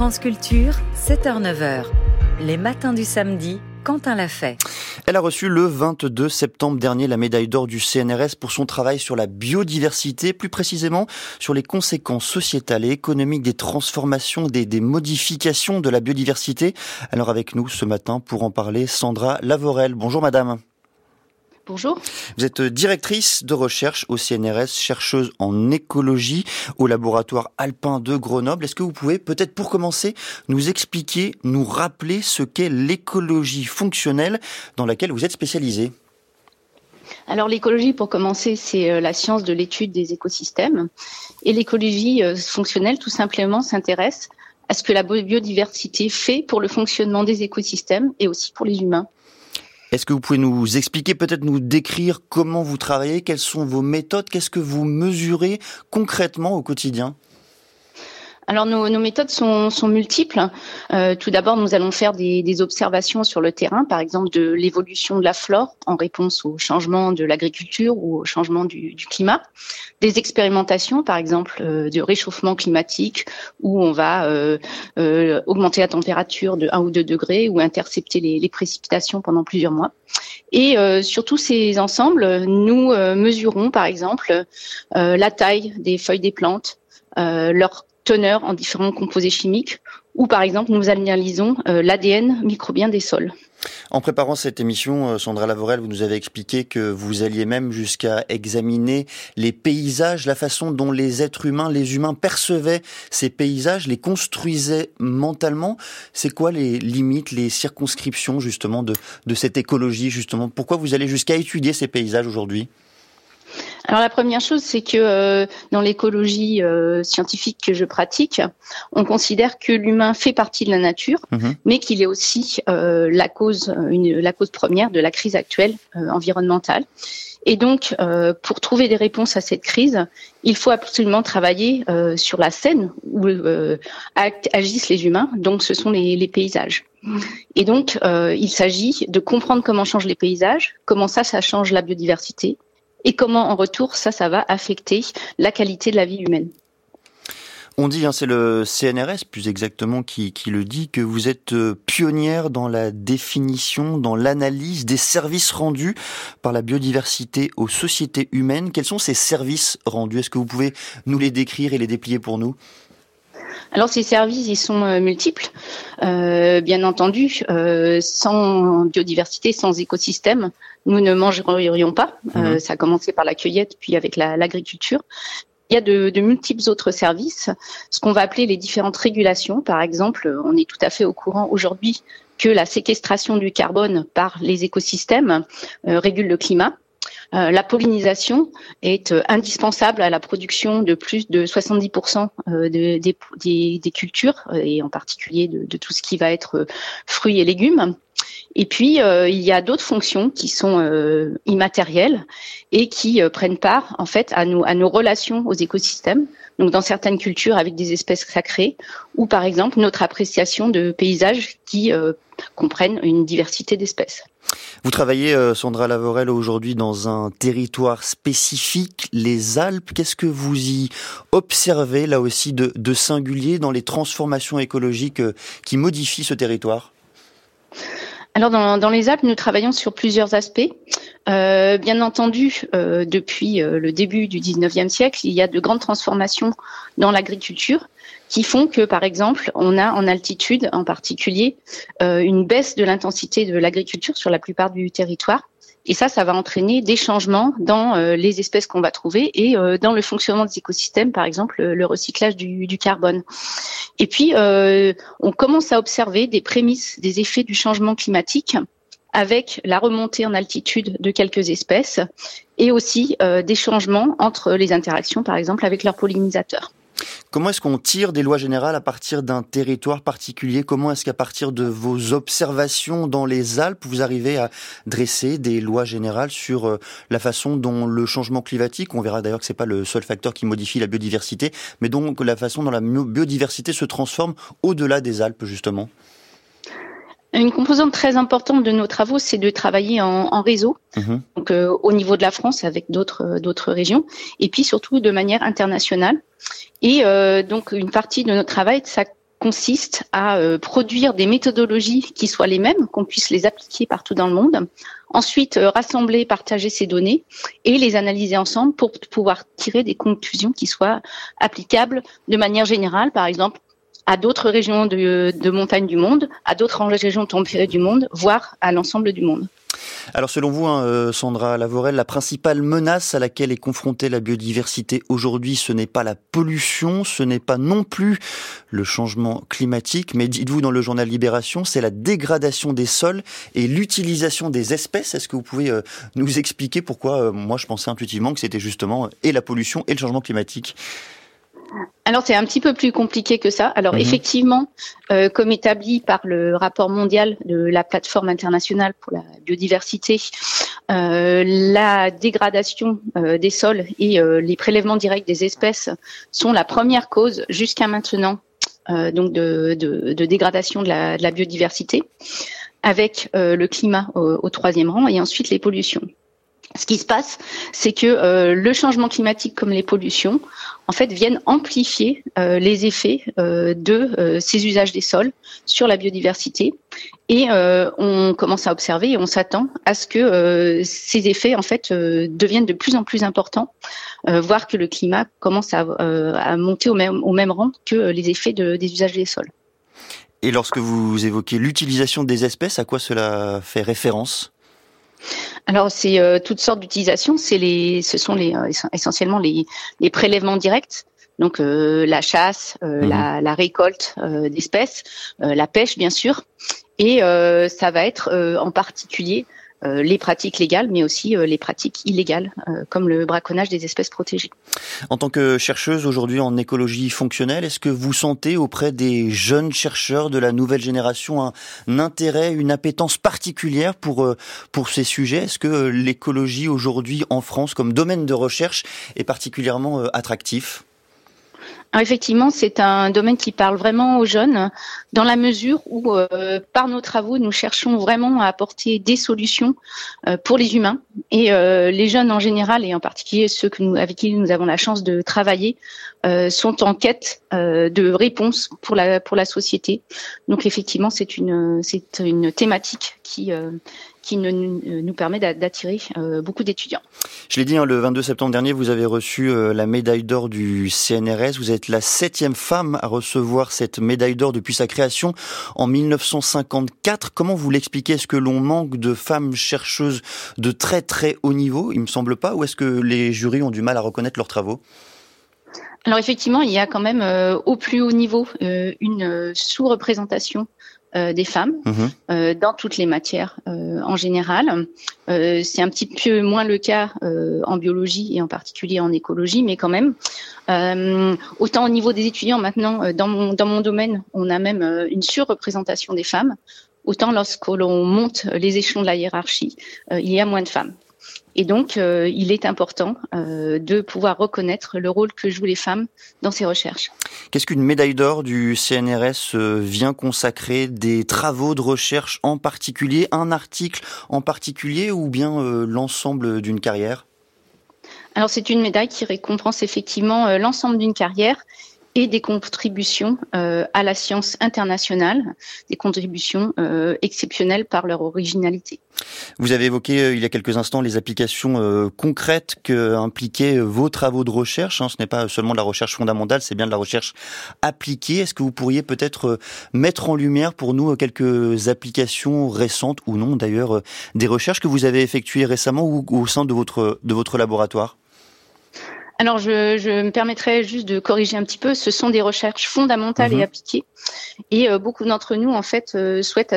France Culture, 7h-9h. Les matins du samedi, Quentin Lafay. Elle a reçu le 22 septembre dernier la médaille d'or du CNRS pour son travail sur la biodiversité, plus précisément sur les conséquences sociétales et économiques des transformations, des modifications de la biodiversité. Alors avec nous ce matin pour en parler, Sandra Lavorel. Bonjour madame. Bonjour. Vous êtes directrice de recherche au CNRS, chercheuse en écologie au laboratoire Alpin de Grenoble. Est-ce que vous pouvez peut-être pour commencer nous expliquer, nous rappeler ce qu'est l'écologie fonctionnelle dans laquelle vous êtes spécialisée ? Alors l'écologie, pour commencer, c'est la science de l'étude des écosystèmes. Et l'écologie fonctionnelle, tout simplement, s'intéresse à ce que la biodiversité fait pour le fonctionnement des écosystèmes et aussi pour les humains. Est-ce que vous pouvez nous expliquer, peut-être nous décrire comment vous travaillez, quelles sont vos méthodes, qu'est-ce que vous mesurez concrètement au quotidien ? Alors nos méthodes sont multiples. Tout d'abord, nous allons faire des observations sur le terrain, par exemple de l'évolution de la flore en réponse au changement de l'agriculture ou au changement du climat. Des expérimentations, par exemple, de réchauffement climatique où on va augmenter la température de 1 ou 2 degrés ou intercepter les précipitations pendant plusieurs mois. Et sur tous ces ensembles, nous mesurons, par exemple, la taille des feuilles des plantes, leur teneur en différents composés chimiques ou par exemple nous analysons l'ADN microbien des sols. En préparant cette émission, Sandra Lavorel, vous nous avez expliqué que vous alliez même jusqu'à examiner les paysages, la façon dont les humains percevaient ces paysages, les construisaient mentalement. C'est quoi les limites, les circonscriptions justement de cette écologie justement ? Pourquoi vous allez jusqu'à étudier ces paysages aujourd'hui ? Alors la première chose, c'est que dans l'écologie scientifique que je pratique, on considère que l'humain fait partie de la nature, mais qu'il est aussi la cause première de la crise actuelle environnementale. Et donc, pour trouver des réponses à cette crise, il faut absolument travailler sur la scène où agissent les humains, donc ce sont les paysages. Et donc, il s'agit de comprendre comment changent les paysages, comment ça change la biodiversité, et comment, en retour, ça va affecter la qualité de la vie humaine. On dit, c'est le CNRS plus exactement qui le dit, que vous êtes pionnière dans la définition, dans l'analyse des services rendus par la biodiversité aux sociétés humaines. Quels sont ces services rendus ? Est-ce que vous pouvez nous les décrire et les déplier pour nous ? Alors ces services, ils sont multiples, bien entendu. Sans biodiversité, sans écosystème, nous ne mangerions pas. Ça a commencé par la cueillette, puis avec l'agriculture. Il y a de multiples autres services, ce qu'on va appeler les différentes régulations. Par exemple, on est tout à fait au courant aujourd'hui que la séquestration du carbone par les écosystèmes régule le climat. La pollinisation est indispensable à la production de plus de 70% des cultures, et en particulier de tout ce qui va être fruits et légumes. Et puis, il y a d'autres fonctions qui sont immatérielles et qui prennent part en fait à nos relations aux écosystèmes, donc dans certaines cultures avec des espèces sacrées, ou par exemple notre appréciation de paysages qui comprennent une diversité d'espèces. Vous travaillez, Sandra Lavorel, aujourd'hui dans un territoire spécifique, les Alpes. Qu'est-ce que vous y observez là aussi de singulier dans les transformations écologiques qui modifient ce territoire ? Alors dans les Alpes, nous travaillons sur plusieurs aspects. Bien entendu, depuis le début du 19e siècle, il y a de grandes transformations dans l'agriculture qui font que, par exemple, on a en altitude, en particulier, une baisse de l'intensité de l'agriculture sur la plupart du territoire. Et ça va entraîner des changements dans les espèces qu'on va trouver et dans le fonctionnement des écosystèmes, par exemple le recyclage du carbone. Et puis, on commence à observer des prémices, des effets du changement climatique avec la remontée en altitude de quelques espèces et aussi des changements entre les interactions, par exemple, avec leurs pollinisateurs. Comment est-ce qu'on tire des lois générales à partir d'un territoire particulier ? Comment est-ce qu'à partir de vos observations dans les Alpes, vous arrivez à dresser des lois générales sur la façon dont le changement climatique, on verra d'ailleurs que ce n'est pas le seul facteur qui modifie la biodiversité, mais donc la façon dont la biodiversité se transforme au-delà des Alpes justement ? Une composante très importante de nos travaux, c'est de travailler en réseau, donc au niveau de la France avec d'autres régions, et puis surtout de manière internationale. Et donc une partie de notre travail, ça consiste à produire des méthodologies qui soient les mêmes, qu'on puisse les appliquer partout dans le monde. Ensuite, rassembler, partager ces données et les analyser ensemble pour pouvoir tirer des conclusions qui soient applicables de manière générale, par exemple, à d'autres régions de montagne du monde, à d'autres régions tempérées du monde, voire à l'ensemble du monde. Alors selon vous, Sandra Lavorel, la principale menace à laquelle est confrontée la biodiversité aujourd'hui, ce n'est pas la pollution, ce n'est pas non plus le changement climatique, mais dites-vous dans le journal Libération, c'est la dégradation des sols et l'utilisation des espèces. Est-ce que vous pouvez nous expliquer pourquoi moi je pensais intuitivement que c'était justement et la pollution et le changement climatique? Alors, c'est un petit peu plus compliqué que ça. Alors, effectivement, comme établi par le rapport mondial de la plateforme internationale pour la biodiversité, la dégradation des sols et les prélèvements directs des espèces sont la première cause jusqu'à maintenant donc de dégradation de la biodiversité, avec le climat au troisième rang et ensuite les pollutions. Ce qui se passe, c'est que le changement climatique comme les pollutions, en fait, viennent amplifier les effets de ces usages des sols sur la biodiversité. Et on commence à observer et on s'attend à ce que ces effets, en fait, deviennent de plus en plus importants, voire que le climat commence à monter au même rang que les effets des usages des sols. Et lorsque vous évoquez l'utilisation des espèces, à quoi cela fait référence ? Alors c'est toutes sortes d'utilisations, ce sont essentiellement les prélèvements directs, donc la chasse, la récolte d'espèces, la pêche bien sûr, et ça va être en particulier les pratiques légales, mais aussi les pratiques illégales, comme le braconnage des espèces protégées. En tant que chercheuse aujourd'hui en écologie fonctionnelle, est-ce que vous sentez auprès des jeunes chercheurs de la nouvelle génération un intérêt, une appétence particulière pour ces sujets ? Est-ce que l'écologie aujourd'hui en France, comme domaine de recherche, est particulièrement attractif ? Alors effectivement, c'est un domaine qui parle vraiment aux jeunes, dans la mesure où, par nos travaux, nous cherchons vraiment à apporter des solutions pour les humains. Et les jeunes en général, et en particulier ceux avec qui nous avons la chance de travailler, sont en quête de réponses pour la société. Donc effectivement, c'est une thématique qui nous permet d'attirer beaucoup d'étudiants. Je l'ai dit, le 22 septembre dernier, vous avez reçu la médaille d'or du CNRS. Vous êtes la 7e femme à recevoir cette médaille d'or depuis sa création en 1954. Comment vous l'expliquez ? Est-ce que l'on manque de femmes chercheuses de très très haut niveau ? Il me semble pas. Ou est-ce que les jurys ont du mal à reconnaître leurs travaux ? Alors effectivement, il y a quand même au plus haut niveau une sous-représentation des femmes dans toutes les matières en général. C'est un petit peu moins le cas en biologie et en particulier en écologie, mais quand même. Autant au niveau des étudiants maintenant, dans mon domaine, on a même une surreprésentation des femmes, autant lorsque l'on monte les échelons de la hiérarchie, il y a moins de femmes. Et donc, il est important de pouvoir reconnaître le rôle que jouent les femmes dans ces recherches. Qu'est-ce qu'une médaille d'or du CNRS vient consacrer ? Des travaux de recherche en particulier, un article en particulier ou bien l'ensemble d'une carrière ? Alors, c'est une médaille qui récompense effectivement l'ensemble d'une carrière et des contributions à la science internationale, des contributions exceptionnelles par leur originalité. Vous avez évoqué il y a quelques instants les applications concrètes que impliquaient vos travaux de recherche. Ce n'est pas seulement de la recherche fondamentale, c'est bien de la recherche appliquée. Est-ce que vous pourriez peut-être mettre en lumière pour nous quelques applications récentes ou non d'ailleurs des recherches que vous avez effectuées récemment ou au sein de votre laboratoire ? Alors, je me permettrai juste de corriger un petit peu. Ce sont des recherches fondamentales et appliquées. Et beaucoup d'entre nous, en fait, souhaitent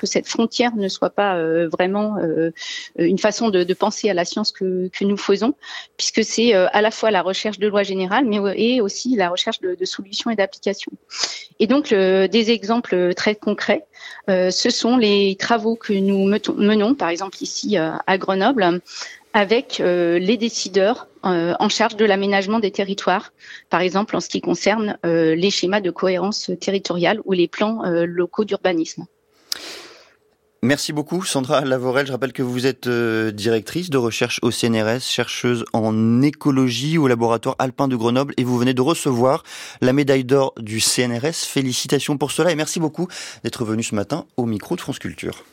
que cette frontière ne soit pas vraiment une façon de penser à la science que nous faisons, puisque c'est à la fois la recherche de loi générale, mais aussi la recherche de solutions et d'applications. Et donc, des exemples très concrets, ce sont les travaux que nous menons, par exemple ici à Grenoble, avec les décideurs en charge de l'aménagement des territoires, par exemple en ce qui concerne les schémas de cohérence territoriale ou les plans locaux d'urbanisme. Merci beaucoup Sandra Lavorel, je rappelle que vous êtes directrice de recherche au CNRS, chercheuse en écologie au laboratoire Alpin de Grenoble et vous venez de recevoir la médaille d'or du CNRS. Félicitations pour cela et merci beaucoup d'être venu ce matin au micro de France Culture.